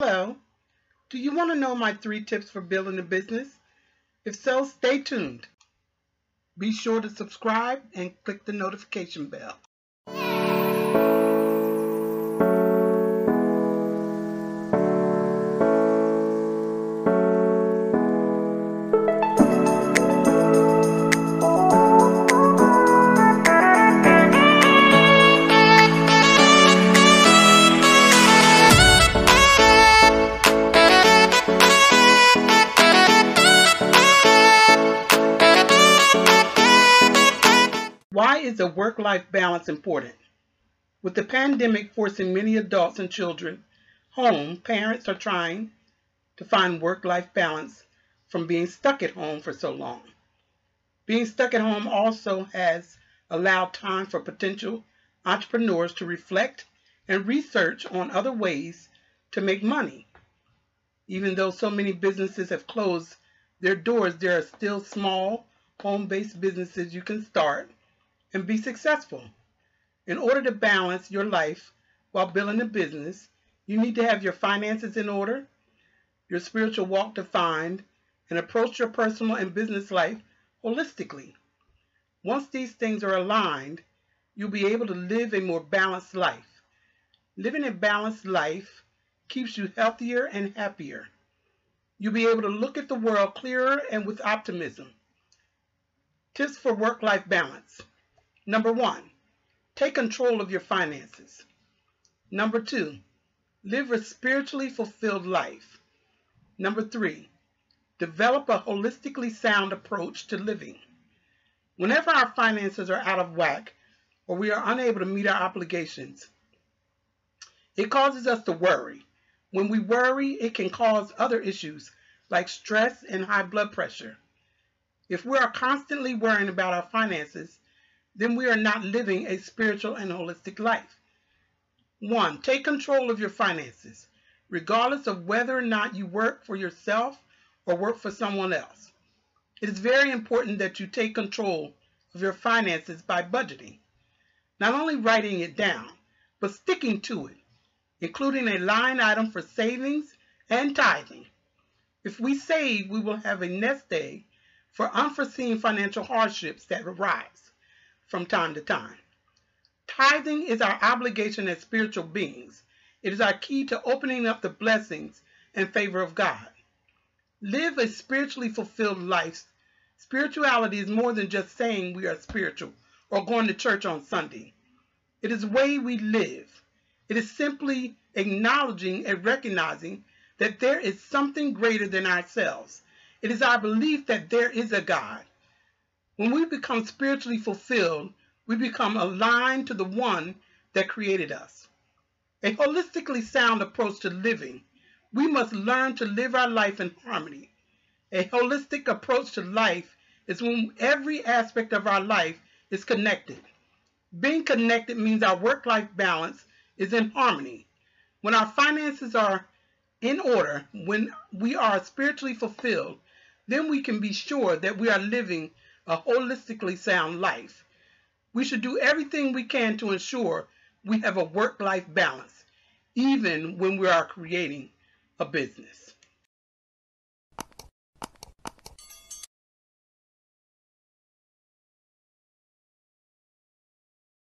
Hello, do you want to know my 3 tips for building a business? If so, stay tuned. Be sure to subscribe and click the notification bell. Why is a work-life balance important? With the pandemic forcing many adults and children home, parents are trying to find work-life balance from being stuck at home for so long. Being stuck at home also has allowed time for potential entrepreneurs to reflect and research on other ways to make money. Even though so many businesses have closed their doors, there are still small home-based businesses you can start and be successful. In order to balance your life while building a business, you need to have your finances in order, your spiritual walk defined, and approach your personal and business life holistically. Once these things are aligned, you'll be able to live a more balanced life. Living a balanced life keeps you healthier and happier. You'll be able to look at the world clearer and with optimism. Tips for work-life balance. Number 1, take control of your finances. Number 2, live a spiritually fulfilled life. Number 3, develop a holistically sound approach to living. Whenever our finances are out of whack or we are unable to meet our obligations, it causes us to worry. When we worry, it can cause other issues like stress and high blood pressure. If we are constantly worrying about our finances, then we are not living a spiritual and holistic life. 1. Take control of your finances, regardless of whether or not you work for yourself or work for someone else. It is very important that you take control of your finances by budgeting. Not only writing it down, but sticking to it, including a line item for savings and tithing. If we save, we will have a nest egg for unforeseen financial hardships that arise from time to time. Tithing is our obligation as spiritual beings. It is our key to opening up the blessings and favor of God. Live a spiritually fulfilled life. Spirituality is more than just saying we are spiritual or going to church on Sunday. It is the way we live. It is simply acknowledging and recognizing that there is something greater than ourselves. It is our belief that there is a God. When we become spiritually fulfilled, we become aligned to the one that created us. A holistically sound approach to living. We must learn to live our life in harmony. A holistic approach to life is when every aspect of our life is connected. Being connected means our work-life balance is in harmony. When our finances are in order, when we are spiritually fulfilled, then we can be sure that we are living a holistically sound life. We should do everything we can to ensure we have a work-life balance, even when we are creating a business.